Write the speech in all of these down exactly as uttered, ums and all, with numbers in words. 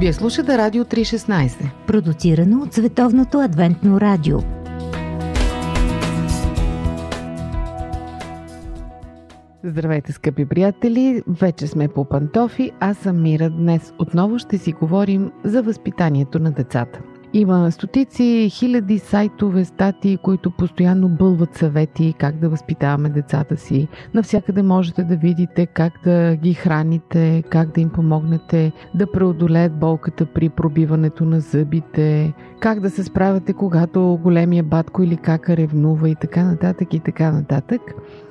Вие слушате Радио три шестнайсет, продуцирано от Световното адвентно радио. Здравейте, скъпи приятели! Вече сме по пантофи, аз съм Мира. Днес отново ще си говорим за възпитанието на децата. Има стотици, хиляди сайтове, статии, които постоянно бълват съвети как да възпитаваме децата си. Навсякъде можете да видите как да ги храните, как да им помогнете да преодолеят болката при пробиването на зъбите, как да се справяте, когато големия батко или кака ревнува и така нататък и така нататък.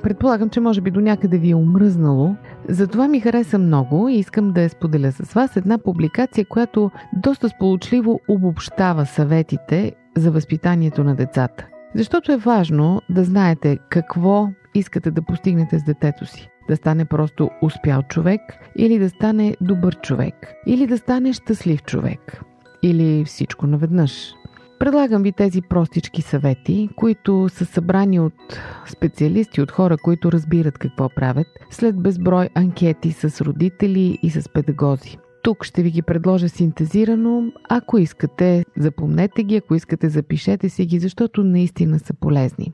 Предполагам, че може би до някъде ви е умръзнало. Затова ми хареса много и искам да я споделя с вас една публикация, която доста сполучливо обобщава съветите за възпитанието на децата. Защото е важно да знаете какво искате да постигнете с детето си. Да стане просто успял човек, или да стане добър човек, или да стане щастлив човек, или всичко наведнъж. Предлагам ви тези простички съвети, които са събрани от специалисти, от хора, които разбират какво правят, след безброй анкети с родители и с педагози. Тук ще ви ги предложа синтезирано. Ако искате, запомнете ги, ако искате, запишете си ги, защото наистина са полезни.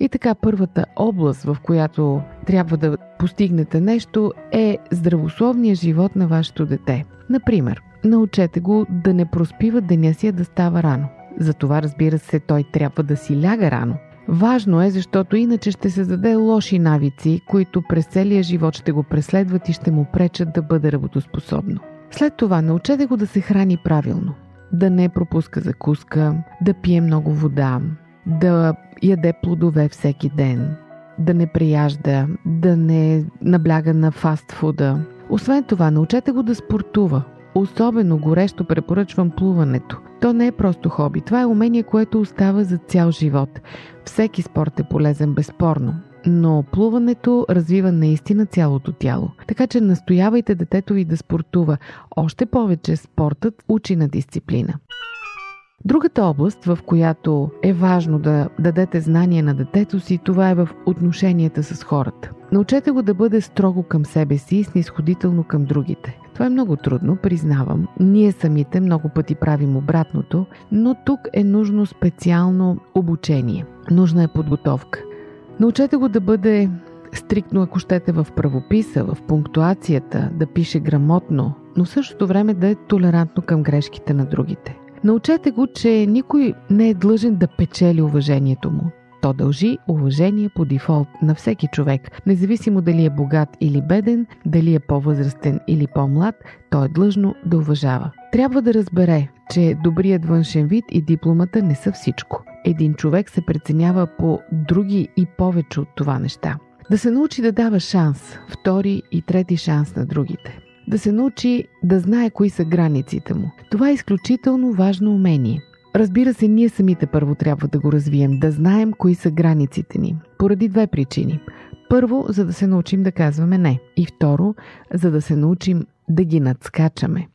И така, първата област, в която трябва да постигнете нещо, е здравословният живот на вашето дете. Например, научете го да не проспива деня си, да става рано. Затова, разбира се, той трябва да си ляга рано. Важно е, защото иначе ще се даде лоши навици, които през целия живот ще го преследват и ще му пречат да бъде работоспособно. След това научете го да се храни правилно. Да не пропуска закуска, да пие много вода, да яде плодове всеки ден, да не прияжда, да не набляга на фастфуда. Освен това, научете го да спортува. Особено горещо препоръчвам плуването. То не е просто хоби, това е умение, което остава за цял живот. Всеки спорт е полезен, безспорно, но плуването развива наистина цялото тяло. Така че настоявайте детето ви да спортува. Още повече спортът учи на дисциплина. Другата област, в която е важно да дадете знания на детето си, това е в отношенията с хората. Научете го да бъде строго към себе си и снисходително към другите. Това е много трудно, признавам. Ние самите много пъти правим обратното, но тук е нужно специално обучение. Нужна е подготовка. Научете го да бъде стриктно, ако щете, в правописа, в пунктуацията, да пише грамотно, но в същото време да е толерантно към грешките на другите. Научете го, че никой не е длъжен да печели уважението му. То дължи уважение по дефолт на всеки човек. Независимо дали е богат или беден, дали е по-възрастен или по-млад, той е длъжно да уважава. Трябва да разбере, че добрият външен вид и дипломата не са всичко. Един човек се преценява по други и повече от това неща. Да се научи да дава шанс, втори и трети шанс на другите. Да се научи да знае кои са границите му. Това е изключително важно умение. Разбира се, ние самите първо трябва да го развием, да знаем кои са границите ни. Поради две причини. Първо, за да се научим да казваме не. И второ, за да се научим да ги надскачаме.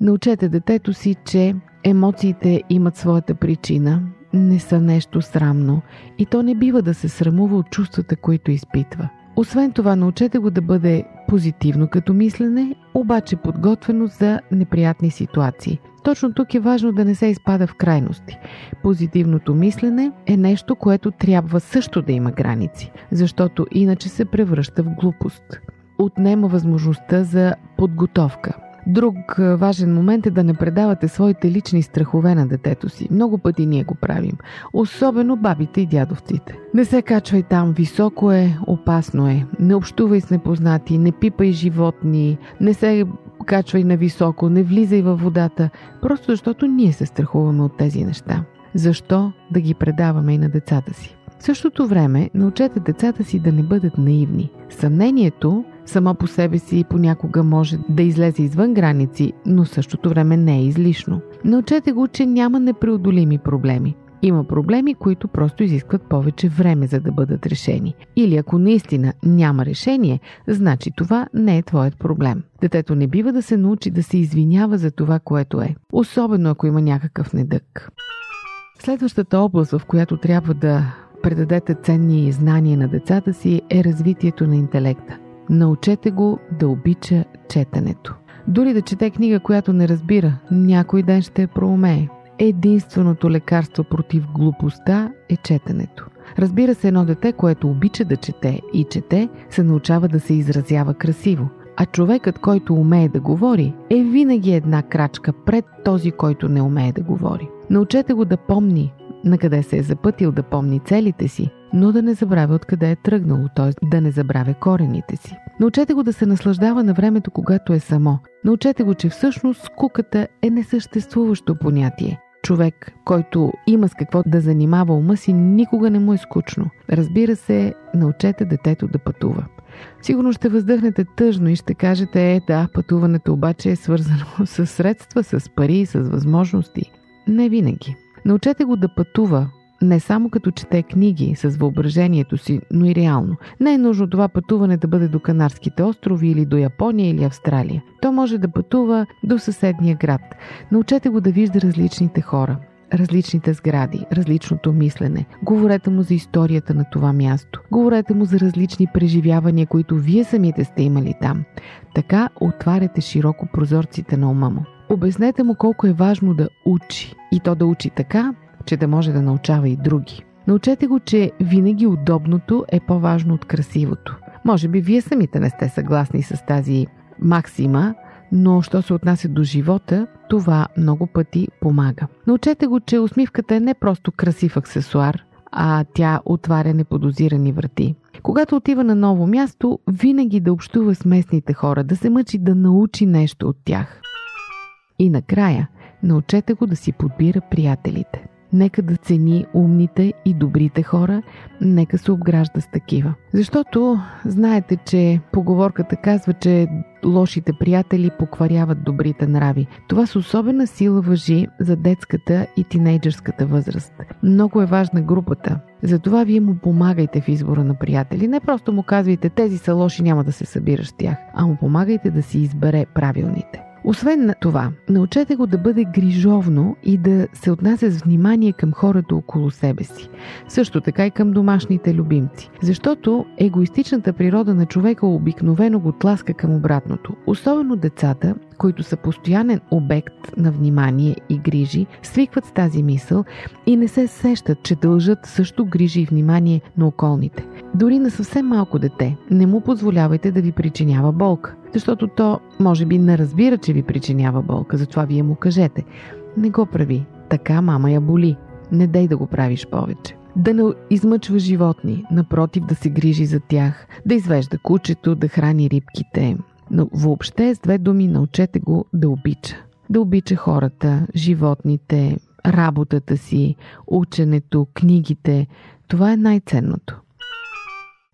Научете детето си, че емоциите имат своята причина, не са нещо срамно и то не бива да се срамува от чувствата, които изпитва. Освен това, научете го да бъде позитивно като мислене, обаче подготвено за неприятни ситуации. Точно тук е важно да не се изпада в крайности. Позитивното мислене е нещо, което трябва също да има граници, защото иначе се превръща в глупост. Отнема възможността за подготовка. Друг важен момент е да не предавате своите лични страхове на детето си. Много пъти ние го правим. Особено бабите и дядовците. Не се качвай там, високо е, опасно е. Не общувай с непознати, не пипай животни, не се качвай на високо, не влизай във водата. Просто защото ние се страхуваме от тези неща. Защо да ги предаваме и на децата си? В същото време научете децата си да не бъдат наивни. Съмнението само по себе си понякога може да излезе извън граници, но в същото време не е излишно. Научете го, че няма непреодолими проблеми. Има проблеми, които просто изискват повече време, за да бъдат решени. Или ако наистина няма решение, значи това не е твоят проблем. Детето не бива да се научи да се извинява за това, което е. Особено ако има някакъв недък. Следващата област, в която трябва да предадете ценни знания на децата си, е развитието на интелекта. Научете го да обича четенето. Дори да чете книга, която не разбира, някой ден ще я проумее. Единственото лекарство против глупостта е четенето. Разбира се, едно дете, което обича да чете и чете, се научава да се изразява красиво. А човекът, който умее да говори, е винаги една крачка пред този, който не умее да говори. Научете го да помни накъде се е запътил, да помни целите си, но да не забравя откъде е тръгнало, т.е. да не забравя корените си. Научете го да се наслаждава на времето, когато е само. Научете го, че всъщност скуката е несъществуващо понятие. Човек, който има с какво да занимава ума си, никога не му е скучно. Разбира се, научете детето да пътува. Сигурно ще въздъхнете тъжно и ще кажете, е да, пътуването обаче е свързано с средства, с пари, с възможности. Не винаги. Научете го да пътува, не само като чете книги с въображението си, но и реално. Не е нужно това пътуване да бъде до Канарските острови или до Япония или Австралия. То може да пътува до съседния град. Научете го да вижда различните хора, различните сгради, различното мислене. Говорете му за историята на това място. Говорете му за различни преживявания, които вие самите сте имали там. Така отваряте широко прозорците на ума му. Обяснете му колко е важно да учи. И то да учи така, че да може да научава и други. Научете го, че винаги удобното е по-важно от красивото. Може би вие самите не сте съгласни с тази максима, но що се отнася до живота, това много пъти помага. Научете го, че усмивката е не просто красив аксесуар, а тя отваря неподозирани врати. Когато отива на ново място, винаги да общува с местните хора, да се мъчи да научи нещо от тях. И накрая, научете го да си подбира приятелите. Нека да цени умните и добрите хора, нека се обгражда с такива. Защото знаете, че поговорката казва, че лошите приятели покваряват добрите нрави. Това с особена сила важи за детската и тинейджърската възраст. Много е важна групата. Затова вие му помагайте в избора на приятели. Не просто му казвайте, тези са лоши, няма да се събираш с тях, а му помагайте да си избере правилните. Освен на това, научете го да бъде грижовно и да се отнася с внимание към хората около себе си. Също така и към домашните любимци. Защото егоистичната природа на човека обикновено го тласка към обратното. Особено децата, които са постоянен обект на внимание и грижи, свикват с тази мисъл и не се сещат, че дължат също грижи и внимание на околните. Дори на съвсем малко дете не му позволявайте да ви причинява болка, защото то може би не разбира, че ви причинява болка, затова вие му кажете: не го прави, така мама я боли, не дей да го правиш повече. Да не измъчва животни, напротив да се грижи за тях, да извежда кучето, да храни рибките. Но въобще с две думи научете го да обича. Да обича хората, животните, работата си, ученето, книгите. Това е най-ценното.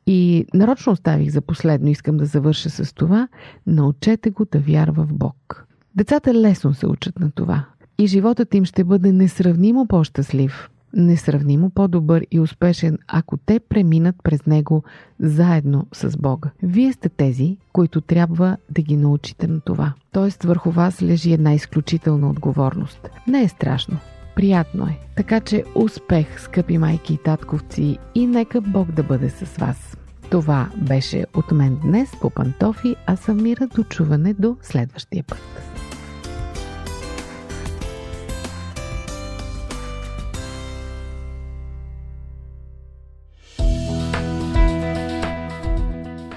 И нарочно оставих за последно, искам да завърша с това. Научете го да вярва в Бог. Децата лесно се учат на това. И животът им ще бъде несравнимо по-щастлив, несравнимо по-добър и успешен, ако те преминат през него заедно с Бога. Вие сте тези, които трябва да ги научите на това. Тоест върху вас лежи една изключителна отговорност. Не е страшно. Приятно е. Така че успех, скъпи майки и татковци, и нека Бог да бъде с вас. Това беше от мен днес по Пантофи, а съм Мира, до чуване до следващия път.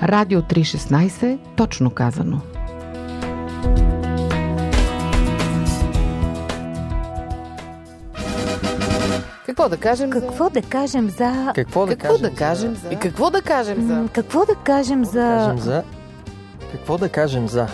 Радио три шестнайсет, точно казано. Какво да кажем? Какво за... да кажем за? Какво да, какво да кажем за? И какво да кажем за? Какво да кажем за? Какво да кажем за?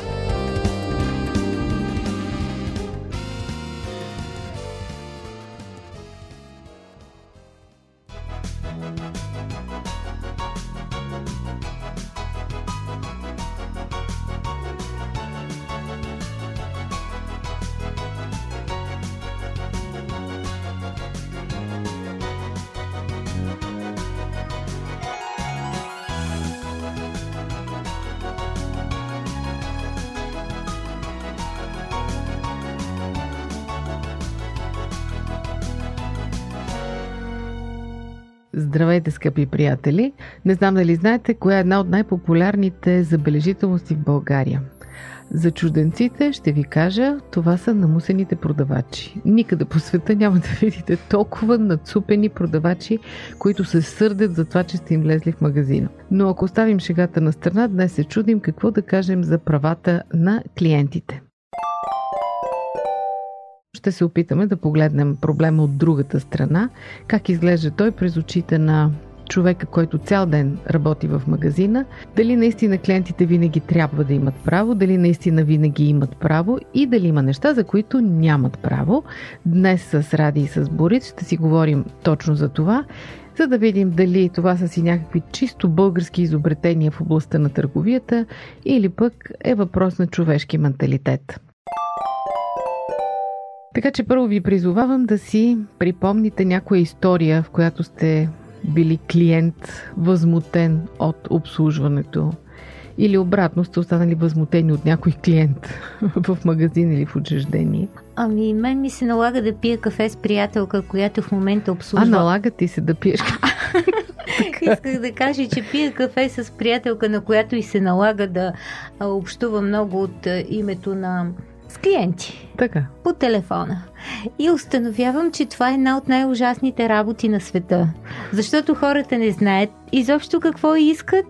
Здравейте, скъпи приятели! Не знам дали знаете коя е една от най-популярните забележителности в България. За чужденците ще ви кажа, това са намусените продавачи. Никъде по света няма да видите толкова нацупени продавачи, които се сърдят за това, че сте им влезли в магазина. Но ако оставим шегата на страна, днес се чудим какво да кажем за правата на клиентите. Ще се опитаме да погледнем проблема от другата страна, как изглежда той през очите на човека, който цял ден работи в магазина, дали наистина клиентите винаги трябва да имат право, дали наистина винаги имат право и дали има неща, за които нямат право. Днес с Ради и с Борис ще си говорим точно за това, за да видим дали това са си някакви чисто български изобретения в областта на търговията или пък е въпрос на човешки менталитет. Така че първо ви призовавам да си припомните някоя история, в която сте били клиент възмутен от обслужването или обратно сте останали възмутени от някой клиент в магазин или в учреждение. Ами мен ми се налага да пия кафе с приятелка, която в момента обслужва. А налага ти се да пиеш кафе? Исках да кажа, че пия кафе с приятелка, на която и се налага да общува много от името на... с клиенти. Така. По телефона. И установявам, че това е една от най-ужасните работи на света. Защото хората не знаят изобщо какво искат,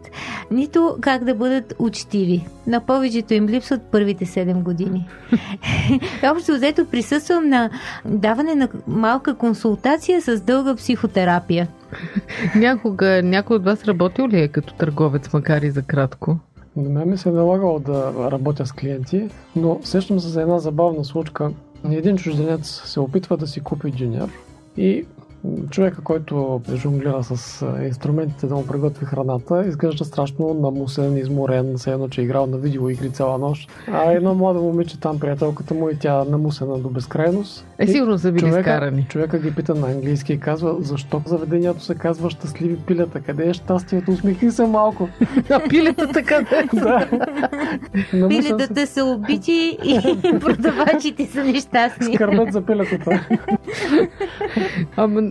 нито как да бъдат учтиви. На повечето им липсват първите седем години. Общо взето присъствам на даване на малка консултация с дълга психотерапия. Някога някой от вас работил ли е като търговец, макар и за кратко? На мен ми се е налагало да работя с клиенти, но сещам се за една забавна случка. Един чужденец се опитва да си купи джинер и човека, който жонглира с инструментите да му приготви храната, изглежда страшно намусен, изморен, все едно, че е играл на видеоигри цяла нощ. А едно младо момиче там, приятелката му, и тя намусена до безкрайност. Е, сигурно са били изкарани. Човека ги пита на английски и казва, защо заведението се казва щастливи пилета? Къде е щастието? Усмихни се малко. А пилетата къде? Да. Пилетата са убити и продавачите са нещастни. Скърбят за пилетата.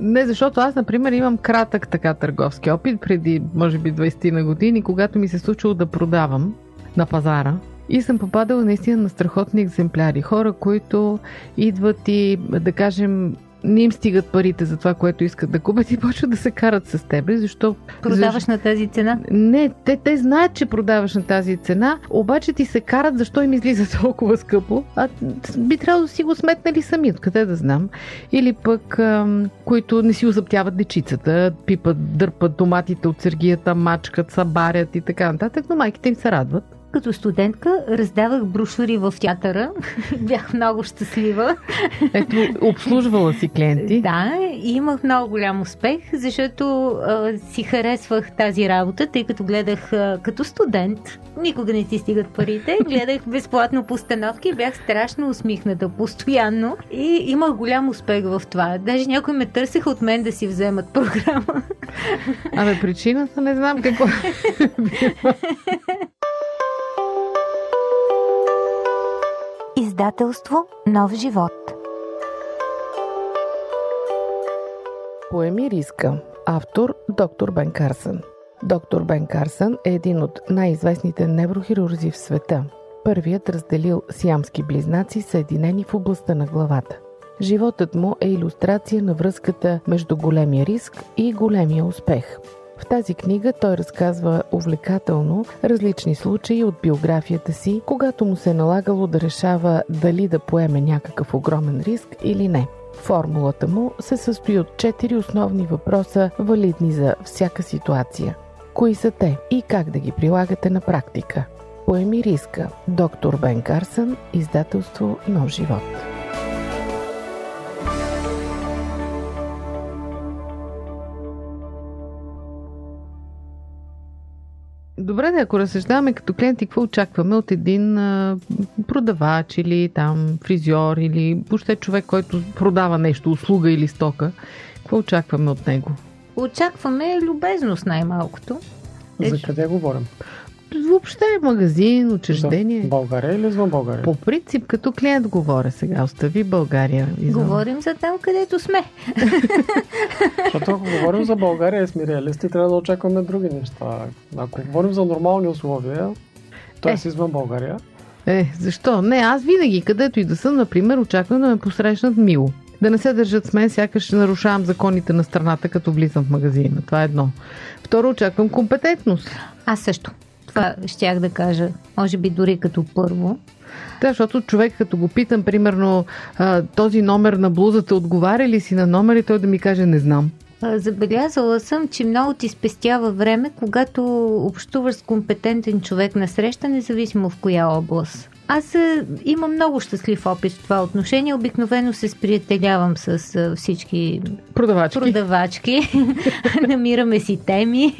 Не, защото аз, например, имам кратък така търговски опит преди, може би, двайсет години, когато ми се случило да продавам на пазара и съм попадала наистина на страхотни екземпляри. Хора, които идват и, да кажем, не им стигат парите за това, което искат да купят и почват да се карат с тебе, защо... Продаваш защо... на тази цена? Не, те, те знаят, че продаваш на тази цена, обаче ти се карат, защо им излиза толкова скъпо. А би трябвало да си го сметнали сами, откъде да знам. Или пък, ам, които не си озъптяват дечицата, пипат, дърпат доматите от сергията, мачкат, събарят и така нататък, но майките им се радват. Като студентка раздавах брошури в театъра. Бях много щастлива. Ето, обслужвала си клиенти. Да, и имах много голям успех, защото а, си харесвах тази работа, тъй като гледах а, като студент. Никога не ти стигат парите. Гледах безплатно постановки, бях страшно усмихната постоянно и имах голям успех в това. Даже някой ме търсеха от мен да си вземат програма. Абе, причината не знам какво. Издателство Нов живот. Поеми риска. Автор доктор Бен Карсън. Доктор Бен Карсън е един от най-известните неврохирурзи в света. Първият разделил сиамски близнаци, съединени в областта на главата. Животът му е илюстрация на връзката между големия риск и големия успех. В тази книга той разказва увлекателно различни случаи от биографията си, когато му се налагало да решава дали да поеме някакъв огромен риск или не. Формулата му се състои от четири основни въпроса, валидни за всяка ситуация. Кои са те и как да ги прилагате на практика? Поеми риска. Доктор Бен Карсън. Издателство Нов живот. Добре, да, ако разсъждаваме като клиенти, какво очакваме от един а, продавач или там фризьор или въобще човек, който продава нещо, услуга или стока, какво очакваме от него? Очакваме любезност най-малкото. За къде говорим? Въобще магазин, учреждение. Да. България или извън България? По принцип, като клиент говоря сега, остави България. Извън. Говорим за там, където сме. Защото ако говорим за България и сме реалисти, трябва да очакваме други неща. Ако говорим за нормални условия, т.е. Е. извън България, Е, защо? Не, аз винаги, където и да съм, например, очаквам да ме посрещнат мило. Да не се държат с мен, сякаш нарушавам законите на страната, като влизам в магазина. Това е едно. Второ, очаквам компетентност. Аз също. Това щях да кажа. Може би дори като първо. Да, защото човек, като го питам, примерно, този номер на блузата, отговаря ли си на номер, и той да ми каже, не знам. Забелязала съм, че много ти спестява време, когато общуваш с компетентен човек на среща, независимо в коя област. Аз имам много щастлив опит в това отношение. Обикновено се сприятелявам с всички продавачки. продавачки. Намираме си теми.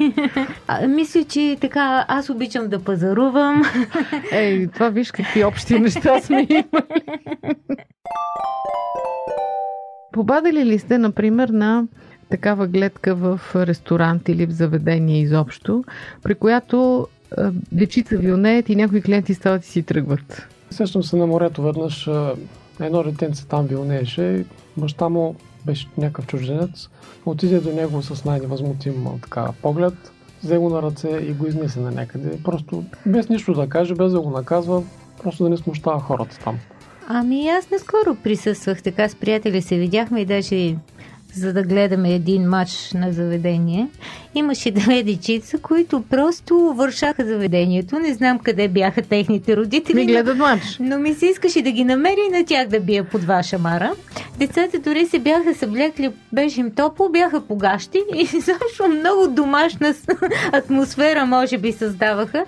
А, мисля, че така аз обичам да пазарувам. Ей, това виж какви общи неща сме имали. Попадали ли сте, например, на такава гледка в ресторант или в заведение изобщо, при която дечица вилнеят и някои клиенти стават и си тръгват? Всъщност на морето веднъж едно детенце там вилнееше, баща му беше някакъв чужденец, отиде до него с най-невъзмутим така поглед, взе го на ръце и го изнесе на някъде. Просто без нищо да каже, без да го наказва, просто да не смущава хората там. Ами аз наскоро присъствах така, с приятели се видяхме и даже за да гледаме един матч на заведение. Имаше две дечица, които просто вършаха заведението. Не знам къде бяха техните родители. Ми гледат матч. Но ми се искаше да ги намеря и на тях да бия по два шамара. Децата дори се бяха съблекли, беше им топло, бяха погащи и също много домашна атмосфера може би създаваха.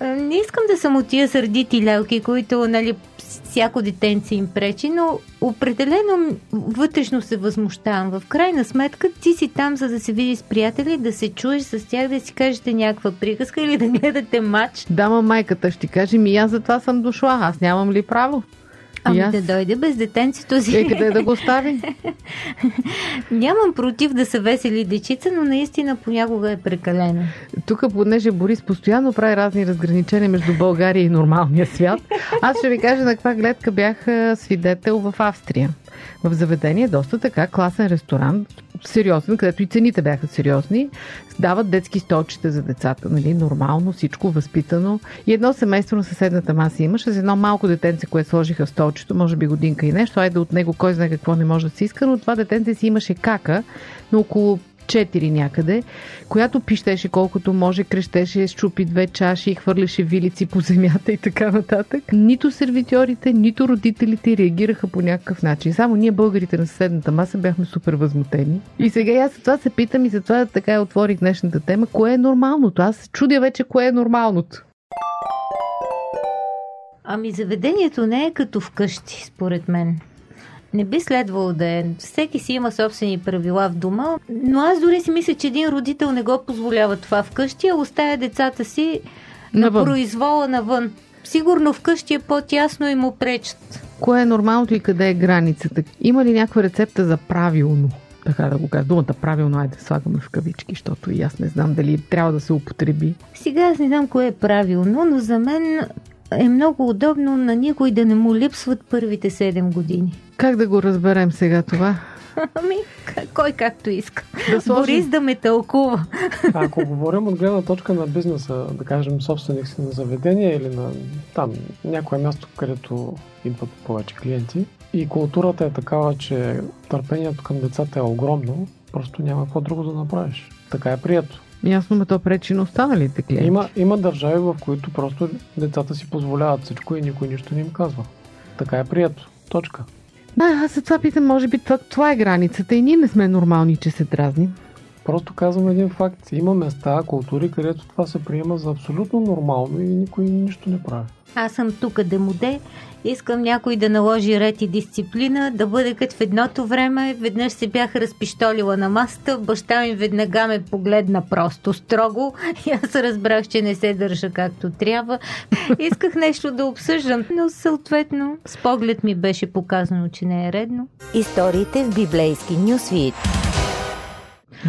Не искам да съм от тия сърдити лелки, които, нали, всяко детенце им пречи, но определено вътрешно се възмущавам. В крайна сметка ти си там, за да се видиш с приятели, да се чуеш с тях, да си кажете някаква приказка или да гледате матч. Да, ма майката ще каже, ми аз за това съм дошла, аз нямам ли право? Ами аз... да дойде без детенцето си. Е, къде да го остави? Нямам против да са весели дечица, но наистина понякога е прекалено. Тук, понеже Борис постоянно прави разни разграничения между България и нормалния свят, аз ще ви кажа на каква гледка бях свидетел в Австрия. В заведение, доста така класен ресторант, сериозен, където и цените бяха сериозни. Дават детски столчета за децата, нали, нормално, всичко възпитано. И едно семейство на съседната маса имаше с едно малко детенце, което сложиха в столчето, може би годинка и нещо, айде от него кой знае какво не може да се иска, но това детенце си имаше кака на около четири някъде, която пищеше колкото може, крещеше, щупи две чаши, хвърляше вилици по земята и така нататък. Нито сервитьорите, нито родителите реагираха по някакъв начин. Само ние, българите на съседната маса, бяхме супер възмутени. И сега аз за това се питам и за това така отворих днешната тема. Кое е нормалното? Аз се чудя вече кое е нормалното. Ами заведението не е като вкъщи, според мен. Не би следвало да е. Всеки си има собствени правила в дома, но аз дори си мисля, че един родител не го позволява това вкъщи, а оставя децата си навън. На произвола навън. Сигурно вкъщи е по-тясно и му пречат. Кое е нормалното и къде е границата? Има ли някаква рецепта за правилно? Така да го кажа. Думата правилно, айде слагаме в кавички, защото и аз не знам дали трябва да се употреби. Сега аз не знам кое е правилно, но за мен е много удобно на никой да не му липсват първите седем години. Как да го разберем сега това? Ами, кой както иска. Да сложим... Борис да ме тълкува. Ако говорим от гледна точка на бизнеса, да кажем собственик си на заведение или на там някое място, където идват повече клиенти, и културата е такава, че търпението към децата е огромно, просто няма какво друго да направиш. Така е прието. Ясно, ме то пречи на останалите клиенти. Има, има държави, в които просто децата си позволяват всичко и никой нищо не им казва. Така е прието. Точка. Да, аз за това питам, може би това, това е границата и ние не сме нормални, че се дразним. Просто казвам един факт. Има места, култури, където това се приема за абсолютно нормално и никой нищо не прави. Аз съм тук демоде. Искам някой да наложи ред и дисциплина, да бъде като в едното време. Веднъж се бях разпиштолила на масата, баща ми веднага ме погледна просто строго и аз разбрах, че не се държа както трябва. Исках нещо да обсъждам, но съответно с поглед ми беше показано, че не е редно. Историите в библейски нюсвит.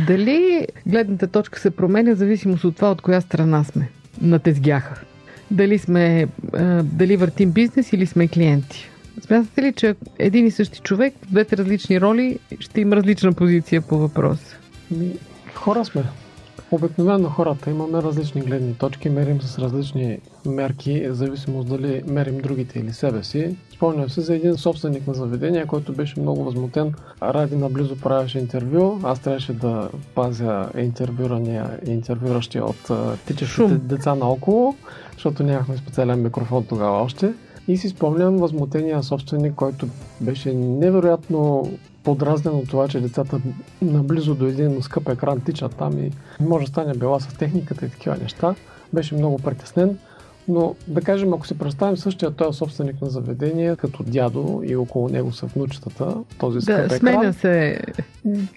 Дали гледната точка се променя в зависимост от това, от коя страна сме на тезгяха? Дали сме, дали въртим бизнес или сме клиенти? Смятате ли, че един и същи човек в двете различни роли ще има различна позиция по въпрос? Хора сме. Обикновено хората имаме различни гледни точки, мерим с различни мерки, в зависимост дали мерим другите или себе си. Спомням се за един собственик на заведение, който беше много възмутен. Ради наблизо правеше интервю, аз трябваше да пазя интервюрания и интервюращия от тичащите деца наоколо, защото нямахме специален микрофон тогава още. И си спомням възмутения собственик, който беше невероятно подразнен от това, че децата наблизо до един скъп екран тичат там и може да стане бела с техниката и такива неща. Беше много притеснен, но да кажем, ако си представим същия той е собственик на заведение, като дядо и около него са внучетата, този скъп да, екран. Да, сменя се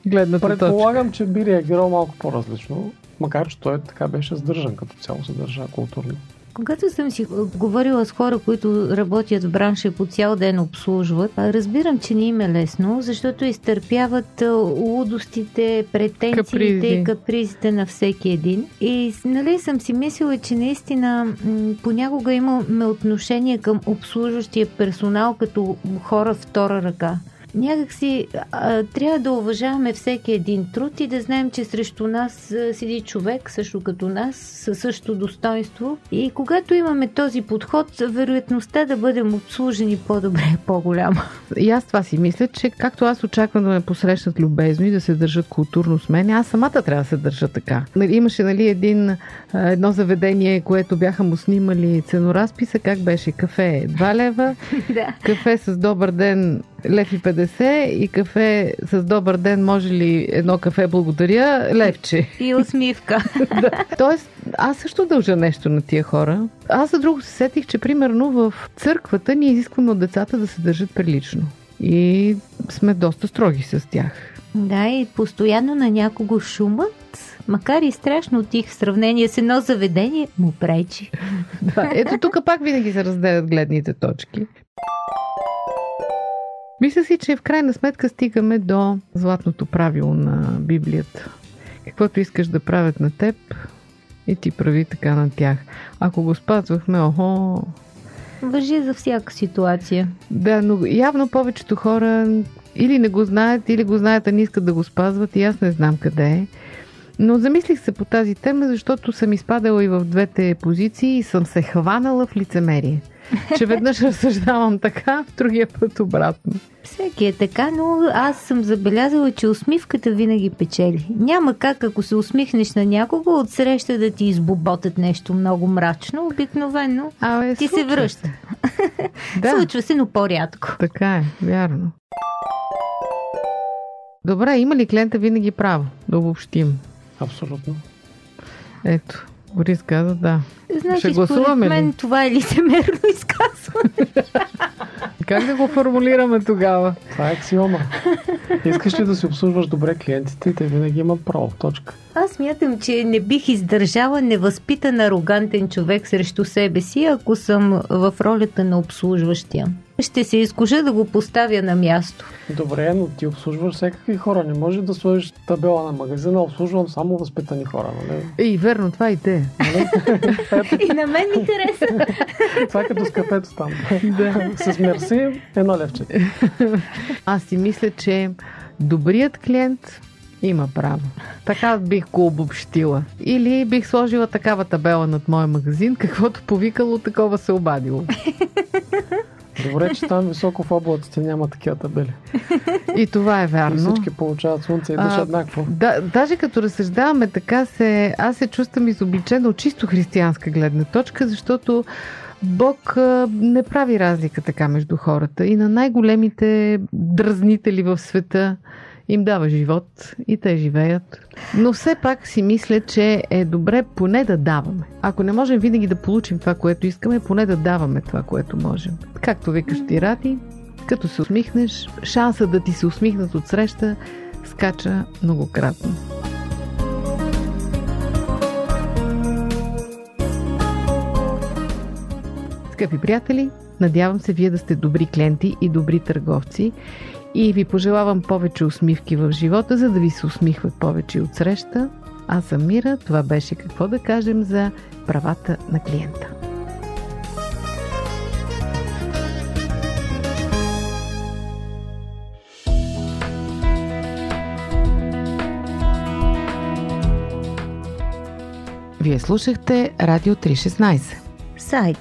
гледната точка. Предполагам, че би реагирал малко по-различно, макар че той така беше сдържан, като цяло се държа културно. Когато съм си говорила с хора, които работят в бранша и по цял ден обслужват, разбирам, че не им е лесно, защото изтърпяват лудостите, претенциите, капризи. и капризите на всеки един. И нали съм си мислила, че наистина м- понякога имаме отношение към обслужващия персонал като хора втора ръка. Някакси а, трябва да уважаваме всеки един труд и да знаем, че срещу нас а, седи човек, също като нас, със същото достоинство. И когато имаме този подход, вероятността да бъдем обслужени по-добре е по-голяма. И аз това си мисля, че както аз очаквам да ме посрещнат любезно и да се държат културно с мен, аз самата трябва да се държа така. Имаше нали, един, едно заведение, което бяха му снимали ценоразписа, как беше? Кафе два лева, кафе с добър ден лев и петдесет и кафе с добър ден, може ли едно кафе благодаря, левче. И усмивка. Да. Тоест, аз също дължа нещо на тия хора. Аз за друго се сетих, че примерно в църквата ние изискваме от децата да се държат прилично. И сме доста строги с тях. Да, и постоянно на някого шумът, макар и страшно тих в сравнение с едно заведение, му пречи. Да, ето тук пак винаги се разделят гледните точки. Мисля си, че в крайна сметка стигаме до златното правило на Библията. Каквото искаш да правят на теб, и ти прави така на тях. Ако го спазвахме, охо... Важи за всяка ситуация. Да, но явно повечето хора или не го знаят, или го знаят, а не искат да го спазват и аз не знам къде е. Но замислих се по тази тема, защото съм изпадала и в двете позиции и съм се хванала в лицемерие. Че веднъж разсъждавам така, в другия път обратно. Всеки е така, но аз съм забелязала, че усмивката винаги печели. Няма как, ако се усмихнеш на някого, отсреща да ти избоботят нещо много мрачно, обикновено а, е, ти се връща. Се. Да. Случва се, но по-рядко. Така е, вярно. Добре, има ли клиента винаги право да обобщим? Абсолютно. Ето. Борис каза, да. Значи, според мен ли? Това е лицемерно изказване. Как да го формулираме тогава? Това е аксиома. Искаш ли да си обслужваш добре клиентите и те винаги имат право. Точка. Аз смятам, че не бих издържала невъзпитан, арогантен човек срещу себе си, ако съм в ролята на обслужващия. Ще се изкуша да го поставя на място. Добре, но ти обслужваш всякакви хора. Не може да сложиш табела на магазина, обслужвам само възпитани хора, нали? И верно, това и те. И на мен ми хареса. Това като с кафето там. С мерси, едно левче. Аз си мисля, че добрият клиент има право. Така бих го обобщила. Или бих сложила такава табела над моя магазин, каквото повикало, такова се обадило. Добре, че там високо в облаците няма такива табели. И това е вярно. И всички получават слънце и дъжд еднакво. Да, даже като разсъждаваме така, се, аз се чувствам изобличена от чисто християнска гледна точка, защото Бог не прави разлика така между хората. И на най-големите дразнители в света им дава живот и те живеят. Но все пак си мисля, че е добре поне да даваме. Ако не можем винаги да получим това, което искаме, поне да даваме това, което можем. Както викаш ти, Ради, като се усмихнеш, шанса да ти се усмихнат отсреща скача многократно. Скъпи приятели, надявам се вие да сте добри клиенти и добри търговци. И ви пожелавам повече усмивки в живота, за да ви се усмихват повече отсреща. Аз съм Мира, това беше какво да кажем за правата на клиента. Вие слушахте Радио три шестнайсет. Сайт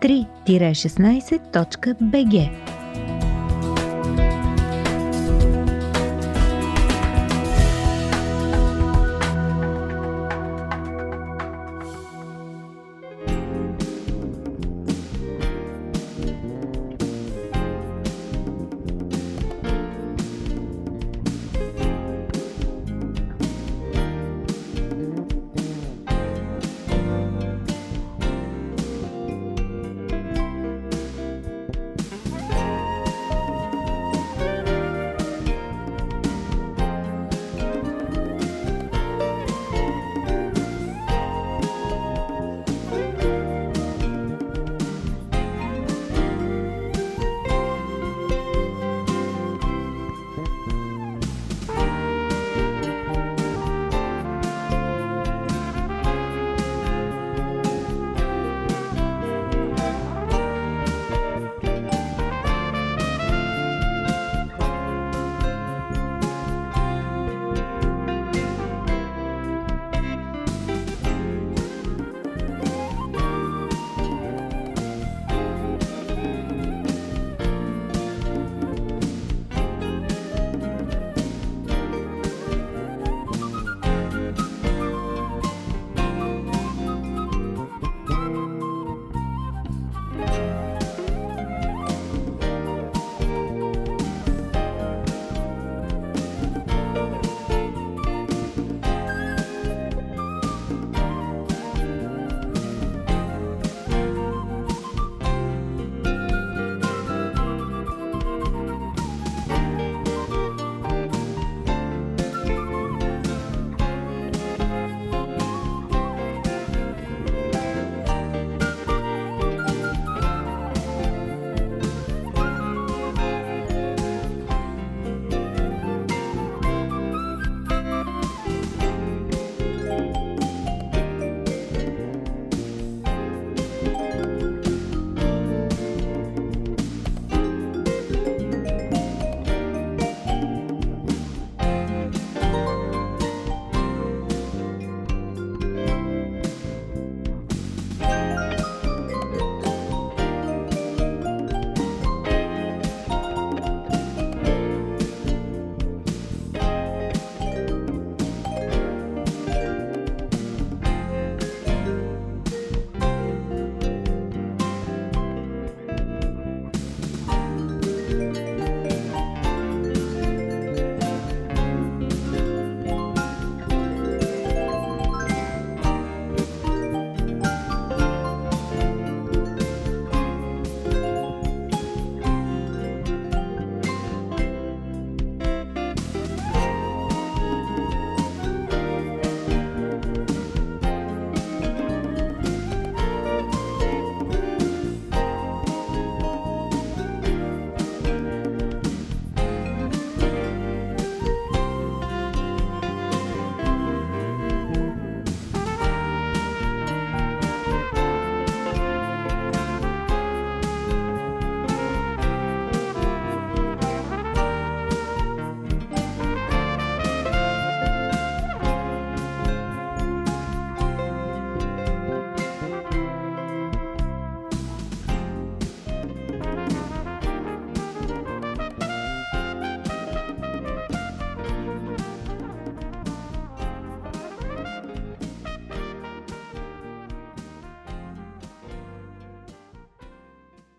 три шестнайсет точка бе же